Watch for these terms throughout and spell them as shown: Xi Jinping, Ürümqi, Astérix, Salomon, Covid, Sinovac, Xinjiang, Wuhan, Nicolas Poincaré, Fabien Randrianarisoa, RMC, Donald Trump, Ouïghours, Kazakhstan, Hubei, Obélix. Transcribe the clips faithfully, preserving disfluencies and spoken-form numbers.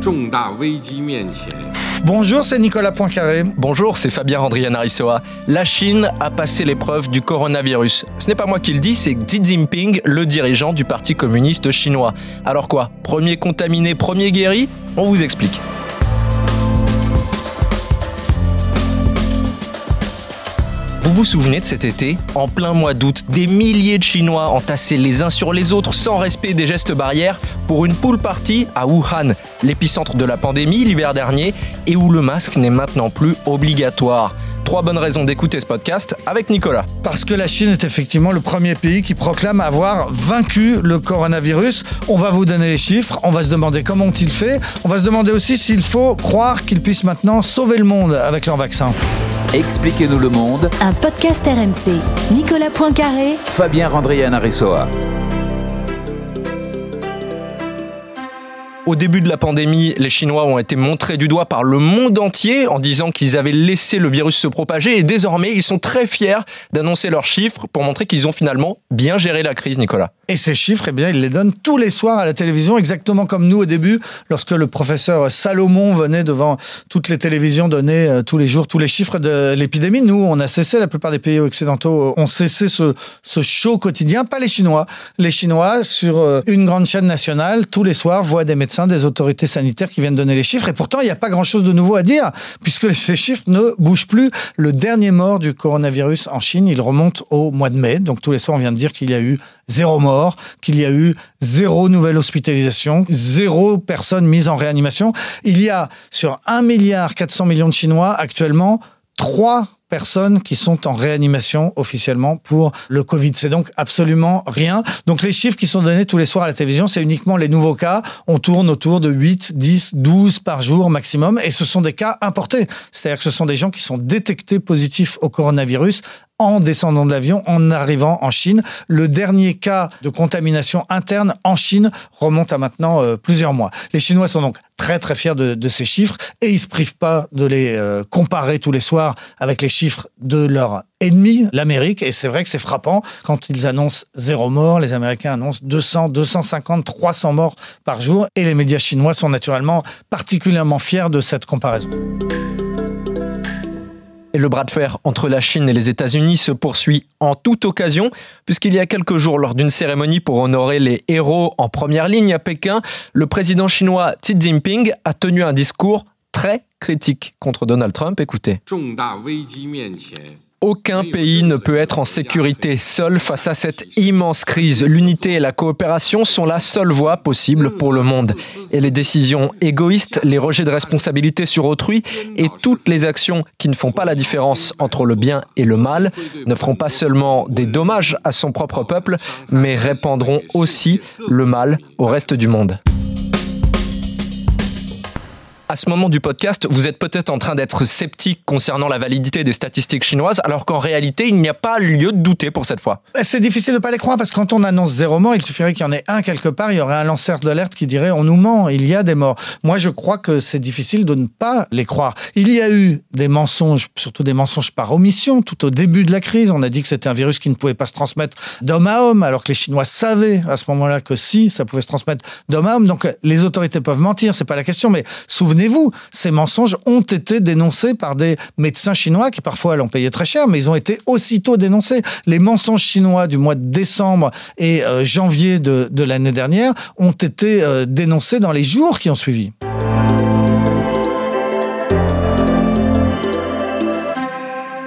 重大危机面前。Bonjour, c'est Nicolas Poincaré. Bonjour, c'est Fabien Randrianarisoa. La Chine a passé l'épreuve du coronavirus. Ce n'est pas moi qui le dis, c'est Xi Jinping, le dirigeant du Parti communiste chinois. Alors quoi ? Premier contaminé, premier guéri ? On vous explique. Vous vous souvenez de cet été ? En plein mois d'août, des milliers de Chinois entassés les uns sur les autres sans respect des gestes barrières pour une pool party à Wuhan, l'épicentre de la pandémie l'hiver dernier et où le masque n'est maintenant plus obligatoire. Trois bonnes raisons d'écouter ce podcast avec Nicolas. Parce que la Chine est effectivement le premier pays qui proclame avoir vaincu le coronavirus. On va vous donner les chiffres, on va se demander comment ont-ils fait, on va se demander aussi s'il faut croire qu'ils puissent maintenant sauver le monde avec leur vaccin. Expliquez-nous le monde. Un podcast R M C. Nicolas Poincaré. Fabien Randrianarisoa. Au début de la pandémie, les Chinois ont été montrés du doigt par le monde entier en disant qu'ils avaient laissé le virus se propager et désormais, ils sont très fiers d'annoncer leurs chiffres pour montrer qu'ils ont finalement bien géré la crise, Nicolas. Et ces chiffres, eh bien, ils les donnent tous les soirs à la télévision, exactement comme nous au début, lorsque le professeur Salomon venait devant toutes les télévisions donner euh, tous les jours tous les chiffres de l'épidémie. Nous, on a cessé, la plupart des pays occidentaux ont cessé ce, ce show quotidien, pas les Chinois. Les Chinois, sur euh, une grande chaîne nationale, tous les soirs, voient des médecins, des autorités sanitaires qui viennent donner les chiffres. Et pourtant, il n'y a pas grand-chose de nouveau à dire, puisque ces chiffres ne bougent plus. Le dernier mort du coronavirus en Chine, il remonte au mois de mai. Donc, tous les soirs, on vient de dire qu'il y a eu zéro mort, qu'il y a eu zéro nouvelle hospitalisation, zéro personne mise en réanimation. Il y a, sur un milliard quatre cents millions de Chinois, actuellement, trois personnes qui sont en réanimation officiellement pour le Covid. C'est donc absolument rien. Donc les chiffres qui sont donnés tous les soirs à la télévision, c'est uniquement les nouveaux cas. On tourne autour de huit, dix, douze par jour maximum. Et ce sont des cas importés. C'est-à-dire que ce sont des gens qui sont détectés positifs au coronavirus en descendant de l'avion, en arrivant en Chine. Le dernier cas de contamination interne en Chine remonte à maintenant euh, plusieurs mois. Les Chinois sont donc très très fiers de, de ces chiffres et ils ne se privent pas de les euh, comparer tous les soirs avec les chiffres de leur ennemi, l'Amérique. Et c'est vrai que c'est frappant. Quand ils annoncent zéro mort, les Américains annoncent deux cents, deux cent cinquante, trois cents morts par jour. Et les médias chinois sont naturellement particulièrement fiers de cette comparaison. Et le bras de fer entre la Chine et les États-Unis se poursuit en toute occasion, puisqu'il y a quelques jours, lors d'une cérémonie pour honorer les héros en première ligne à Pékin, le président chinois Xi Jinping a tenu un discours très critique contre Donald Trump. Écoutez. Aucun pays ne peut être en sécurité seul face à cette immense crise. L'unité et la coopération sont la seule voie possible pour le monde. Et les décisions égoïstes, les rejets de responsabilité sur autrui et toutes les actions qui ne font pas la différence entre le bien et le mal ne feront pas seulement des dommages à son propre peuple, mais répandront aussi le mal au reste du monde. À ce moment du podcast, vous êtes peut-être en train d'être sceptique concernant la validité des statistiques chinoises, alors qu'en réalité, il n'y a pas lieu de douter pour cette fois. C'est difficile de ne pas les croire, parce que quand on annonce zéro mort, il suffirait qu'il y en ait un quelque part, il y aurait un lanceur d'alerte qui dirait « on nous ment, il y a des morts ». Moi, je crois que c'est difficile de ne pas les croire. Il y a eu des mensonges, surtout des mensonges par omission, tout au début de la crise. On a dit que c'était un virus qui ne pouvait pas se transmettre d'homme à homme, alors que les Chinois savaient à ce moment-là que si, ça pouvait se transmettre d'homme à homme. Donc, les autorités peuvent mentir, c'est pas la question, mais souvent souvenez-vous, ces mensonges ont été dénoncés par des médecins chinois qui parfois l'ont payé très cher, mais ils ont été aussitôt dénoncés. Les mensonges chinois du mois de décembre et euh, janvier de, de l'année dernière ont été euh, dénoncés dans les jours qui ont suivi.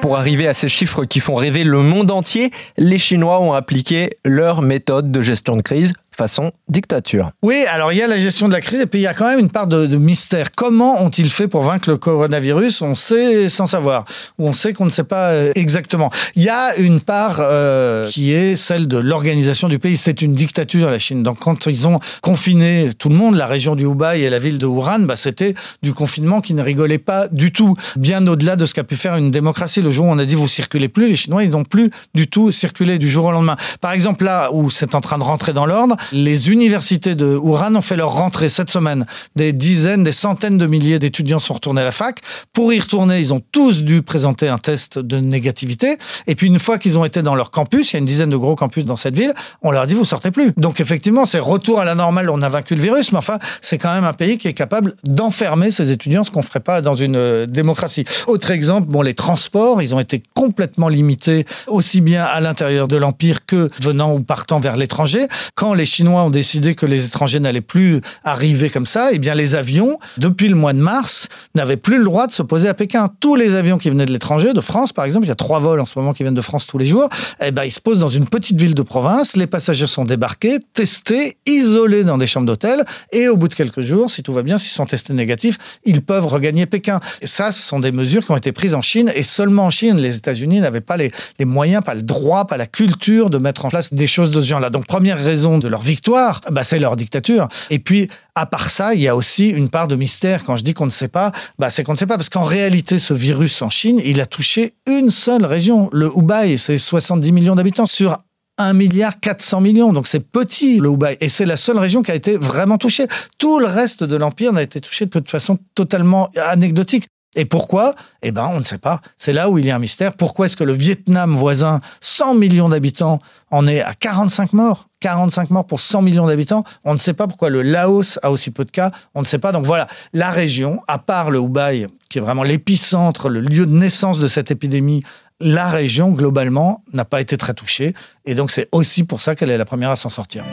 Pour arriver à ces chiffres qui font rêver le monde entier, les Chinois ont appliqué leur méthode de gestion de crise façon dictature. Oui, alors il y a la gestion de la crise et puis il y a quand même une part de, de mystère. Comment ont-ils fait pour vaincre le coronavirus ? On sait sans savoir, ou on sait qu'on ne sait pas exactement. Il y a une part euh, qui est celle de l'organisation du pays. C'est une dictature, la Chine. Donc quand ils ont confiné tout le monde, la région du Hubei et la ville de Wuhan, bah, c'était du confinement qui ne rigolait pas du tout, bien au-delà de ce qu'a pu faire une démocratie. Le jour où on a dit « vous circulez plus », les Chinois, ils n'ont plus du tout circulé du jour au lendemain. Par exemple, là où c'est en train de rentrer dans l'ordre, Les universités de Wuhan ont fait leur rentrée cette semaine. Des dizaines, des centaines de milliers d'étudiants sont retournés à la fac. Pour y retourner, ils ont tous dû présenter un test de négativité. Et puis, une fois qu'ils ont été dans leur campus, il y a une dizaine de gros campus dans cette ville, on leur a dit, vous sortez plus. Donc, effectivement, c'est retour à la normale, on a vaincu le virus, mais enfin, c'est quand même un pays qui est capable d'enfermer ses étudiants, ce qu'on ne ferait pas dans une démocratie. Autre exemple, bon, les transports, ils ont été complètement limités, aussi bien à l'intérieur de l'Empire que venant ou partant vers l'étranger. Quand les Chinois ont décidé que les étrangers n'allaient plus arriver comme ça, eh bien, les avions, depuis le mois de mars, n'avaient plus le droit de se poser à Pékin. Tous les avions qui venaient de l'étranger, de France par exemple, il y a trois vols en ce moment qui viennent de France tous les jours, eh ben, ils se posent dans une petite ville de province, les passagers sont débarqués, testés, isolés dans des chambres d'hôtel, et au bout de quelques jours, si tout va bien, s'ils sont testés négatifs, ils peuvent regagner Pékin. Et ça, ce sont des mesures qui ont été prises en Chine, et seulement en Chine. Les États-Unis n'avaient pas les, les moyens, pas le droit, pas la culture de mettre en place des choses de ce genre-là. Donc, première raison de leur victoire, bah, c'est leur dictature. Et puis, à part ça, il y a aussi une part de mystère. Quand je dis qu'on ne sait pas, bah, c'est qu'on ne sait pas, parce qu'en réalité, ce virus en Chine, il a touché une seule région, le Hubei, c'est soixante-dix millions d'habitants, sur un milliard quatre cents millions, donc c'est petit le Hubei, et c'est la seule région qui a été vraiment touchée. Tout le reste de l'Empire n'a été touché que de façon totalement anecdotique. Et pourquoi ? Eh ben, on ne sait pas. C'est là où il y a un mystère. Pourquoi est-ce que le Vietnam voisin, cent millions d'habitants, en est à quarante-cinq morts ? quarante-cinq morts pour cent millions d'habitants. On ne sait pas pourquoi le Laos a aussi peu de cas. On ne sait pas. Donc voilà, la région, à part le Hubei, qui est vraiment l'épicentre, le lieu de naissance de cette épidémie, la région, globalement, n'a pas été très touchée. Et donc, c'est aussi pour ça qu'elle est la première à s'en sortir.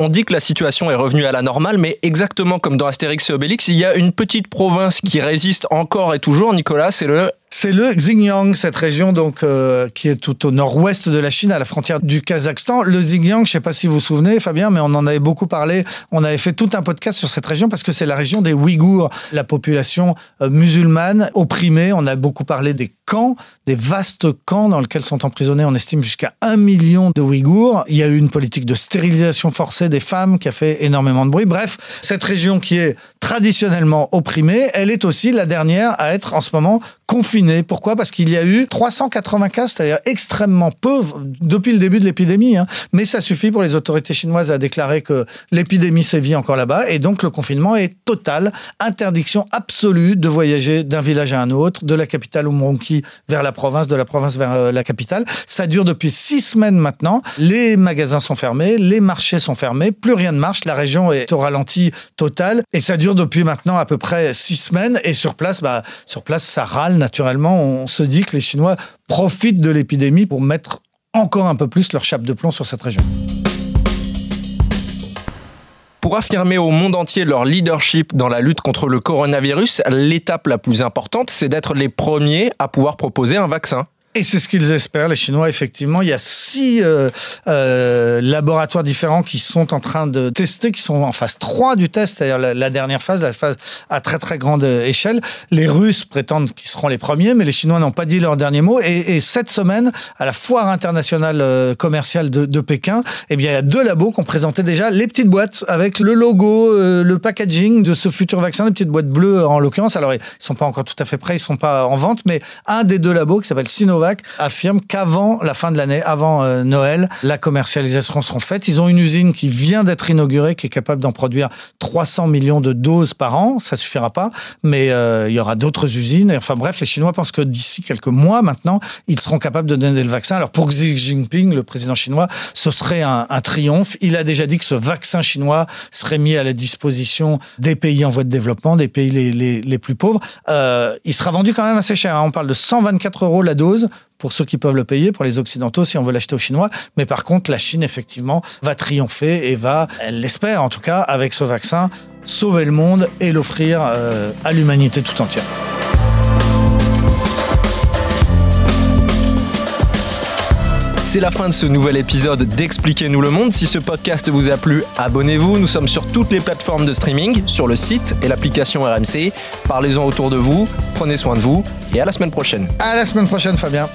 On dit que la situation est revenue à la normale, mais exactement comme dans Astérix et Obélix, il y a une petite province qui résiste encore et toujours, Nicolas, c'est le... C'est le Xinjiang, cette région donc euh, qui est tout au nord-ouest de la Chine, à la frontière du Kazakhstan. Le Xinjiang, je ne sais pas si vous vous souvenez, Fabien, mais on en avait beaucoup parlé. On avait fait tout un podcast sur cette région parce que c'est la région des Ouïghours, la population musulmane opprimée. On a beaucoup parlé des camps, des vastes camps dans lesquels sont emprisonnés, on estime, jusqu'à un million de Ouïghours. Il y a eu une politique de stérilisation forcée des femmes qui a fait énormément de bruit. Bref, cette région qui est traditionnellement opprimée, elle est aussi la dernière à être en ce moment confinée. Pourquoi ? Parce qu'il y a eu trois cent quatre-vingts cas, c'est-à-dire extrêmement peu depuis le début de l'épidémie. Hein. Mais ça suffit pour les autorités chinoises à déclarer que l'épidémie sévit encore là-bas. Et donc, le confinement est total. Interdiction absolue de voyager d'un village à un autre, de la capitale Ürümqi vers la province, de la province vers la capitale. Ça dure depuis six semaines maintenant. Les magasins sont fermés, les marchés sont fermés, plus rien ne marche. La région est au ralenti total. Et ça dure depuis maintenant à peu près six semaines. Et sur place, bah, sur place, ça râle naturellement. On se dit que les Chinois profitent de l'épidémie pour mettre encore un peu plus leur chape de plomb sur cette région. Pour affirmer au monde entier leur leadership dans la lutte contre le coronavirus, l'étape la plus importante, c'est d'être les premiers à pouvoir proposer un vaccin. Et c'est ce qu'ils espèrent, les Chinois, effectivement. Il y a six euh, euh, laboratoires différents qui sont en train de tester, qui sont en phase trois du test, c'est-à-dire la, la dernière phase, la phase à très très grande échelle. Les Russes prétendent qu'ils seront les premiers, mais les Chinois n'ont pas dit leur dernier mot. Et, et cette semaine, à la foire internationale euh, commerciale de, de Pékin, eh bien, il y a deux labos qui ont présenté déjà les petites boîtes avec le logo, euh, le packaging de ce futur vaccin, les petites boîtes bleues en l'occurrence. Alors, ils ne sont pas encore tout à fait prêts, ils ne sont pas en vente, mais un des deux labos qui s'appelle Sinovac affirme qu'avant la fin de l'année, avant euh, Noël, la commercialisation sera faite. Ils ont une usine qui vient d'être inaugurée, qui est capable d'en produire trois cents millions de doses par an. Ça ne suffira pas, mais euh, il y aura d'autres usines. Et enfin bref, les Chinois pensent que d'ici quelques mois maintenant, ils seront capables de donner le vaccin. Alors pour Xi Jinping, le président chinois, ce serait un, un triomphe. Il a déjà dit que ce vaccin chinois serait mis à la disposition des pays en voie de développement, des pays les, les, les plus pauvres. Euh, il sera vendu quand même assez cher, hein. On parle de cent vingt-quatre euros la dose, pour ceux qui peuvent le payer, pour les Occidentaux, si on veut l'acheter aux Chinois. Mais par contre, la Chine, effectivement, va triompher et va, elle l'espère en tout cas, avec ce vaccin, sauver le monde et l'offrir euh, à l'humanité tout entière. C'est la fin de ce nouvel épisode d'Expliquez-nous le monde. Si ce podcast vous a plu, abonnez-vous. Nous sommes sur toutes les plateformes de streaming, sur le site et l'application R M C. Parlez-en autour de vous, prenez soin de vous et à la semaine prochaine. À la semaine prochaine, Fabien.